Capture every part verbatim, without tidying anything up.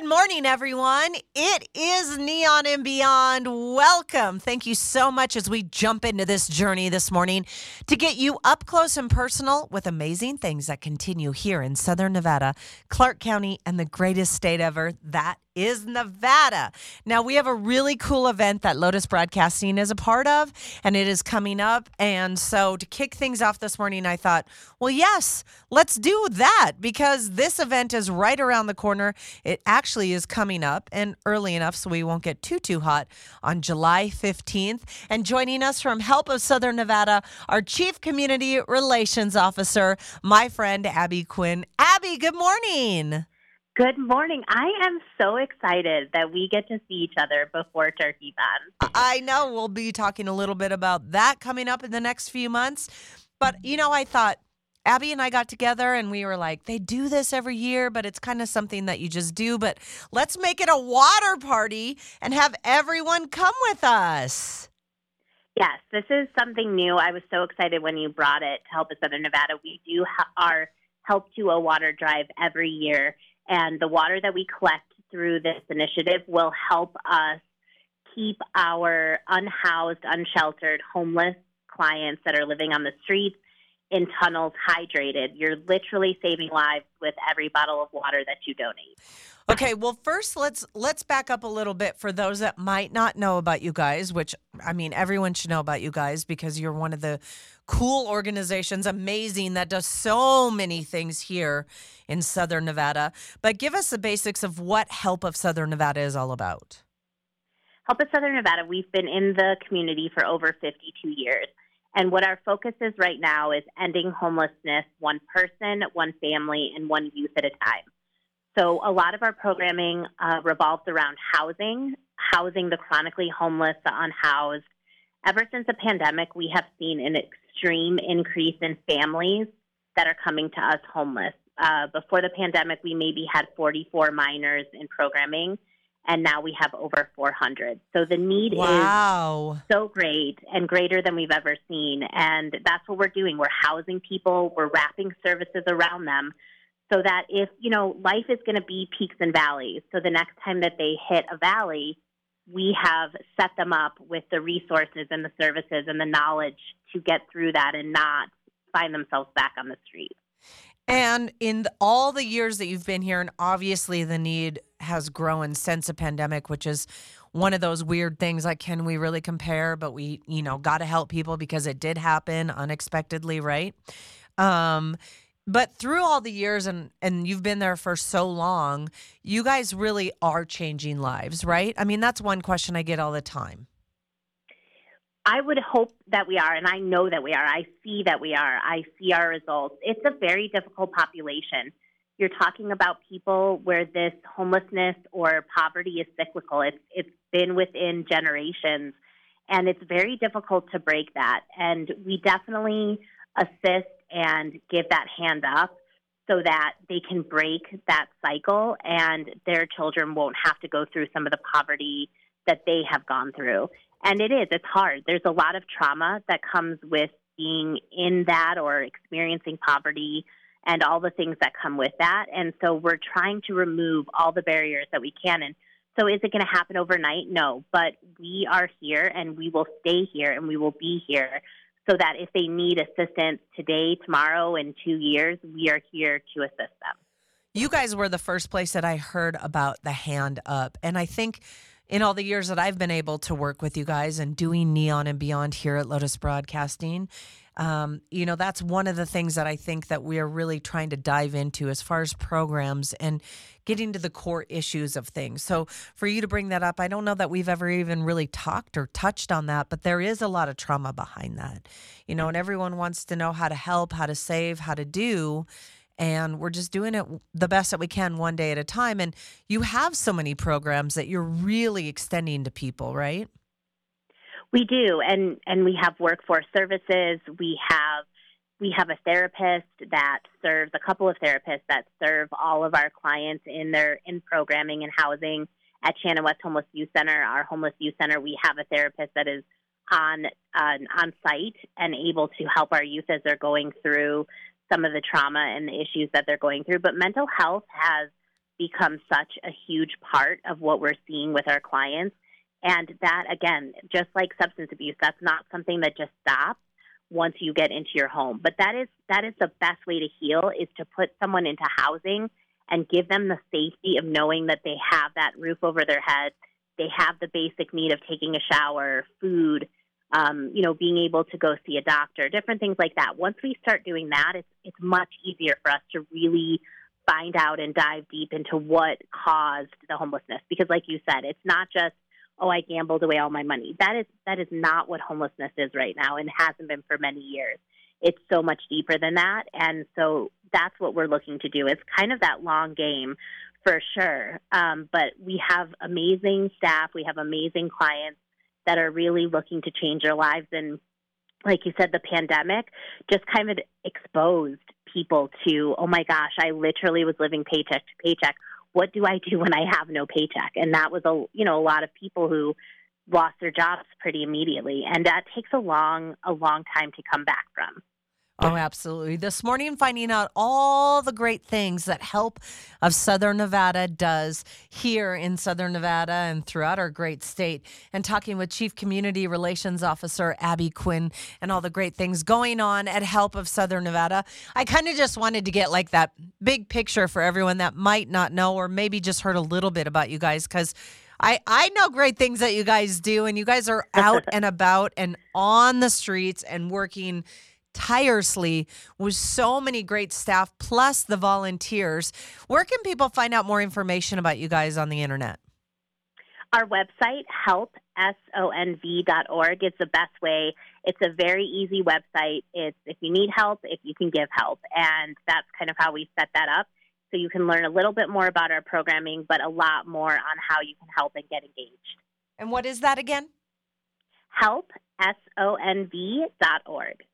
Good morning, everyone. It is Neon and Beyond. Welcome. Thank you so much as we jump into this journey this morning to get you up close and personal with amazing things that continue here in Southern Nevada, Clark County, and the greatest state ever. That is Nevada. Now, we have a really cool event that Lotus Broadcasting is a part of, and it is coming up. And so to kick things off this morning, I thought, well, yes, let's do that because this event is right around the corner. It actually is coming up and early enough so we won't get too, too hot on July fifteenth. And joining us from Help of Southern Nevada, our Chief Community Relations Officer, my friend, Abby Quinn. Abby, good morning. Good morning. I am so excited that we get to see each other before Turkey Bun. I know. We'll be talking a little bit about that coming up in the next few months. But, you know, I thought Abby and I got together and we were like, they do this every year, but it's kind of something that you just do. But let's make it a water party and have everyone come with us. Yes, this is something new. I was so excited when you brought it to Help of Southern Nevada. We do our Help to a Water Drive every year. And the water that we collect through this initiative will help us keep our unhoused, unsheltered, homeless clients that are living on the streets in tunnels hydrated. You're literally saving lives with every bottle of water that you donate. Okay, well, first, let's let's back up a little bit for those that might not know about you guys, which, I mean, everyone should know about you guys because you're one of the cool organizations, amazing, that does so many things here in Southern Nevada. But give us the basics of what Help of Southern Nevada is all about. Help of Southern Nevada, we've been in the community for over fifty-two years. And what our focus is right now is ending homelessness, one person, one family, and one youth at a time. So a lot of our programming uh, revolves around housing, housing the chronically homeless, the unhoused. Ever since the pandemic, we have seen an extreme increase in families that are coming to us homeless. Uh, before the pandemic, we maybe had forty-four minors in programming, and now we have over four hundred. So the need wow. is so great and greater than we've ever seen. And that's what we're doing. We're housing people. We're wrapping services around them. So that if, you know, life is going to be peaks and valleys, so the next time that they hit a valley, we have set them up with the resources and the services and the knowledge to get through that and not find themselves back on the street. And in all the years that you've been here, and obviously the need has grown since the pandemic, which is one of those weird things like, can we really compare? But we, you know, got to help people because it did happen unexpectedly, right? Um But through all the years, and, and you've been there for so long, you guys really are changing lives, right? I mean, that's one question I get all the time. I would hope that we are, and I know that we are. I see that we are. I see our results. It's a very difficult population. You're talking about people where this homelessness or poverty is cyclical. It's it's been within generations, and it's very difficult to break that. And we definitely assist and give that hand up so that they can break that cycle and their children won't have to go through some of the poverty that they have gone through. And it is, it's hard. There's a lot of trauma that comes with being in that or experiencing poverty and all the things that come with that. And so we're trying to remove all the barriers that we can. And so is it going to happen overnight? No, but we are here and we will stay here and we will be here. So that if they need assistance today, tomorrow, in two years, we are here to assist them. You guys were the first place that I heard about the hand up. And I think in all the years that I've been able to work with you guys and doing Neon and Beyond here at Lotus Broadcasting, um, you know, that's one of the things that I think that we are really trying to dive into as far as programs and getting to the core issues of things. So for you to bring that up, I don't know that we've ever even really talked or touched on that, but there is a lot of trauma behind that, you know, and everyone wants to know how to help, how to save, how to do. And we're just doing it the best that we can one day at a time. And you have so many programs that you're really extending to people, right? We do. And and we have workforce services. We have we have a therapist that serves, a couple of therapists that serve all of our clients in their in programming and housing. At Shannon West Homeless Youth Center, our homeless youth center, we have a therapist that is on uh, on site and able to help our youth as they're going through some of the trauma and the issues that they're going through. But mental health has become such a huge part of what we're seeing with our clients. And that, again, just like substance abuse, that's not something that just stops once you get into your home. But that is that is the best way to heal, is to put someone into housing and give them the safety of knowing that they have that roof over their head, they have the basic need of taking a shower, food, um, you know, being able to go see a doctor, different things like that. Once we start doing that, it's it's much easier for us to really find out and dive deep into what caused the homelessness. Because like you said, it's not just, oh, I gambled away all my money. That is that is not what homelessness is right now, and hasn't been for many years. It's so much deeper than that, and so that's what we're looking to do. It's kind of that long game for sure, um, but we have amazing staff. We have amazing clients that are really looking to change their lives, and like you said, the pandemic just kind of exposed people to, oh, my gosh, I literally was living paycheck to paycheck. What do I do when I have no paycheck? And that was, a you know, a lot of people who lost their jobs pretty immediately. And that takes a long, a long time to come back from. Oh, absolutely. This morning, finding out all the great things that Help of Southern Nevada does here in Southern Nevada and throughout our great state, and talking with Chief Community Relations Officer Abby Quinn and all the great things going on at Help of Southern Nevada. I kind of just wanted to get like that big picture for everyone that might not know, or maybe just heard a little bit about you guys, because I, I know great things that you guys do, and you guys are out and about and on the streets and working tirelessly with so many great staff, plus the volunteers. Where can people find out more information about you guys on the internet? Our website, help sonv dot org, is the best way. It's a very easy website. It's if you need help, if you can give help. And that's kind of how we set that up. So you can learn a little bit more about our programming, but a lot more on how you can help and get engaged. And what is that again? help sonv dot org.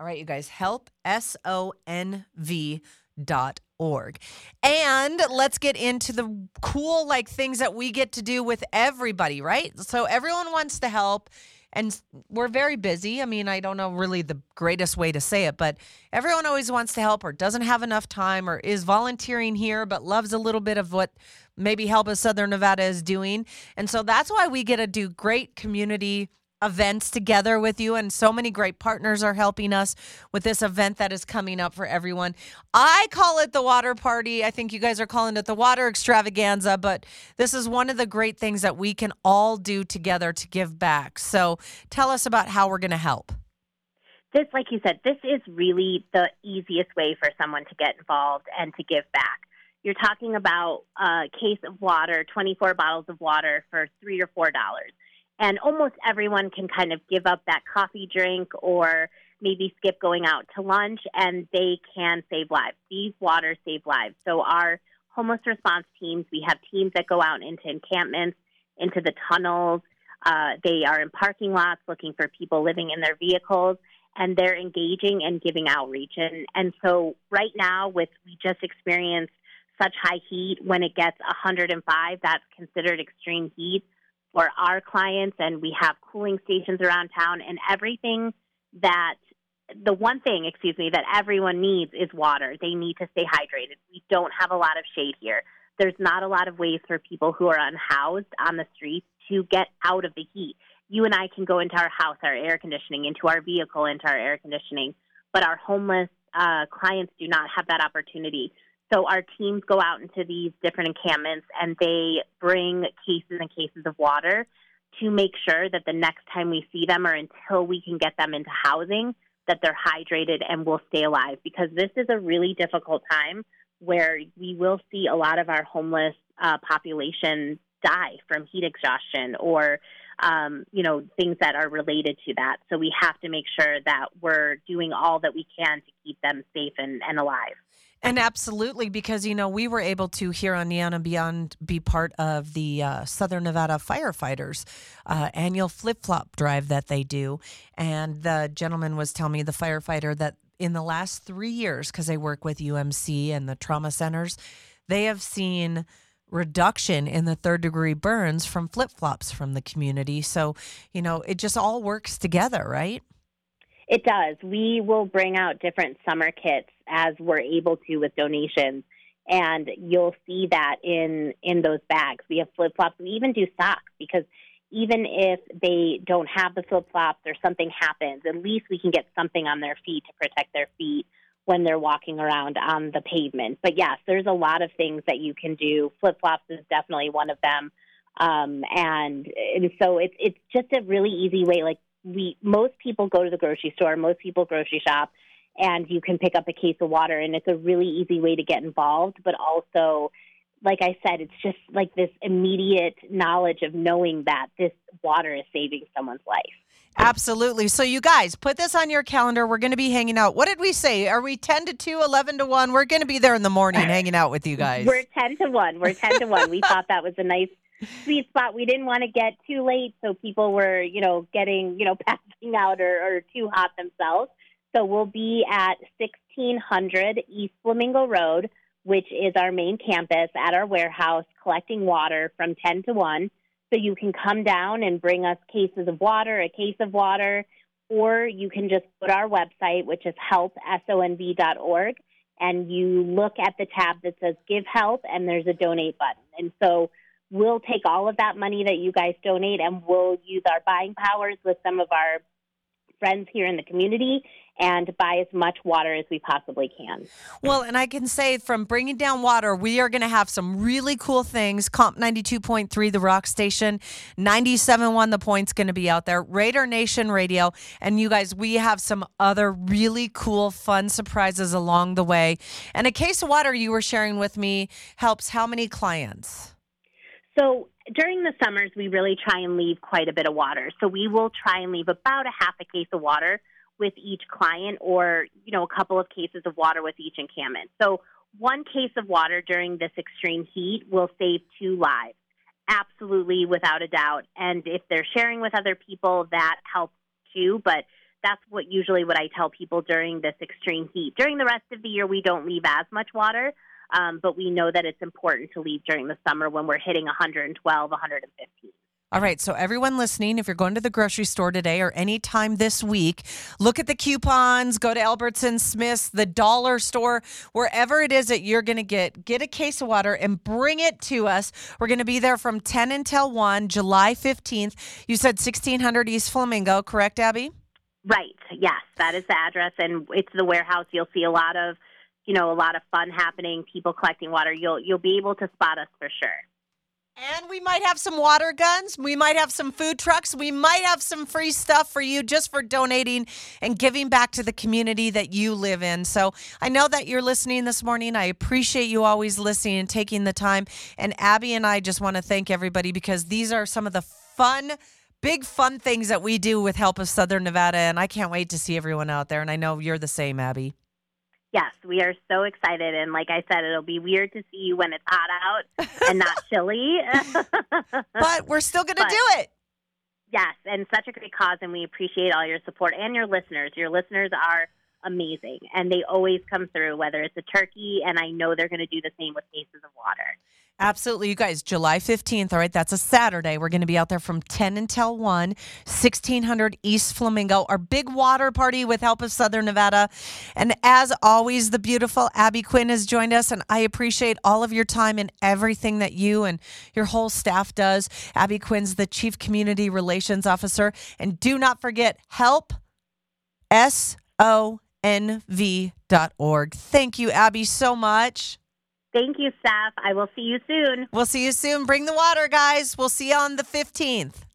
All right, you guys, help S O N V dot org. And let's get into the cool, like, things that we get to do with everybody, right? So everyone wants to help, and we're very busy. I mean, I don't know really the greatest way to say it, but everyone always wants to help, or doesn't have enough time, or is volunteering here, but loves a little bit of what maybe Help of Southern Nevada is doing. And so that's why we get to do great community events together with you, and so many great partners are helping us with this event that is coming up for everyone. I call it the water party. I think you guys are calling it the water extravaganza, but this is one of the great things that we can all do together to give back. So tell us about how we're going to help. This, like you said, this is really the easiest way for someone to get involved and to give back. You're talking about a case of water, twenty-four bottles of water for three or four dollars. And almost everyone can kind of give up that coffee drink, or maybe skip going out to lunch, and they can save lives. These waters save lives. So our homeless response teams, we have teams that go out into encampments, into the tunnels. Uh, they are in parking lots looking for people living in their vehicles, and they're engaging and giving outreach. And, and so right now, with we just experienced such high heat, when it gets one hundred five, that's considered extreme heat for our clients, and we have cooling stations around town, and everything that, the one thing, excuse me, that everyone needs is water. They need to stay hydrated. We don't have a lot of shade here. There's not a lot of ways for people who are unhoused on the streets to get out of the heat. You and I can go into our house, our air conditioning, into our vehicle, into our air conditioning, but our homeless uh, clients do not have that opportunity. So our teams go out into these different encampments, and they bring cases and cases of water to make sure that the next time we see them, or until we can get them into housing, that they're hydrated and will stay alive. Because this is a really difficult time where we will see a lot of our homeless uh, population die from heat exhaustion, or, um, you know, things that are related to that. So we have to make sure that we're doing all that we can to keep them safe and, and alive. And absolutely, because, you know, we were able to, here on Neon and Beyond, be part of the uh, Southern Nevada Firefighters uh, annual flip-flop drive that they do. And the gentleman was telling me, the firefighter, that in the last three years, because they work with U M C and the trauma centers, they have seen reduction in the third degree burns from flip-flops from the community. So, you know, it just all works together, right? It does. We will bring out different summer kits as we're able to with donations, And you'll see that in, in those bags. We have flip-flops. We even do socks, because even if they don't have the flip-flops or something happens, at least we can get something on their feet to protect their feet when they're walking around on the pavement. But, yes, there's a lot of things that you can do. Flip-flops is definitely one of them. Um, and, and so it's it's just a really easy way. Like, we most people go to the grocery store, most people grocery shop, and you can pick up a case of water, and it's a really easy way to get involved. But also, like I said, it's just like this immediate knowledge of knowing that this water is saving someone's life. Absolutely. So you guys, put this on your calendar. We're going to be hanging out. What did we say? Are we ten to two, eleven to one? We're going to be there in the morning hanging out with you guys. We're ten to one. We're ten to one. We thought that was a nice sweet spot. We didn't want to get too late, so people were, you know, getting, you know, passing out or, or too hot themselves. So we'll be at sixteen hundred East Flamingo Road, which is our main campus, at our warehouse, collecting water from ten to one. So you can come down and bring us cases of water, a case of water, or you can just go to our website, which is help sonv dot org, and you look at the tab that says Give Help, and there's a Donate button. And so we'll take all of that money that you guys donate, and we'll use our buying powers with some of our friends here in the community and buy as much water as we possibly can. Well, and I can say, from Bringing Down Water, we are going to have some really cool things. Comp ninety-two point three, the rock station, ninety-seven point one, the point's going to be out there, Raider Nation Radio. And you guys, we have some other really cool, fun surprises along the way. And a case of water you were sharing with me helps how many clients? So during the summers, we really try and leave quite a bit of water. So we will try and leave about a half a case of water with each client, or, you know, a couple of cases of water with each encampment. So one case of water during this extreme heat will save two lives, absolutely, without a doubt. And if they're sharing with other people, that helps too. But that's what usually what I tell people during this extreme heat. During the rest of the year, we don't leave as much water, um, but we know that it's important to leave during the summer when we're hitting one twelve, one fifteen. All right, so everyone listening, if you're going to the grocery store today or any time this week, look at the coupons, go to Albertsons, Smith's, the dollar store, wherever it is that you're going to get, get a case of water and bring it to us. We're going to be there from ten until one, July fifteenth. You said sixteen hundred East Flamingo, correct, Abby? Right, yes, that is the address, and it's the warehouse. You'll see a lot of, you know, a lot of fun happening, people collecting water. You'll, you'll be able to spot us for sure. And we might have some water guns. We might have some food trucks. We might have some free stuff for you just for donating and giving back to the community that you live in. So I know that you're listening this morning. I appreciate you always listening and taking the time. And Abby and I just want to thank everybody, because these are some of the fun Big fun things that we do with Help of Southern Nevada, and I can't wait to see everyone out there. And I know you're the same, Abby. Yes, we are so excited. And like I said, it'll be weird to see you when it's hot out and not chilly. But we're still going to do it. Yes, and such a great cause, and we appreciate all your support and your listeners. Your listeners are amazing, and they always come through, whether it's a turkey, and I know they're going to do the same with cases of water. Absolutely. You guys, July fifteenth, all right, that's a Saturday. We're going to be out there from ten until one, sixteen hundred East Flamingo, our big water party with Help of Southern Nevada. And as always, the beautiful Abby Quinn has joined us, and I appreciate all of your time and everything that you and your whole staff does. Abby Quinn's the Chief Community Relations Officer. And do not forget, help S O N V dot org. Thank you, Abby, so much. Thank you, Steph. I will see you soon. We'll see you soon. Bring the water, guys. We'll see you on the fifteenth.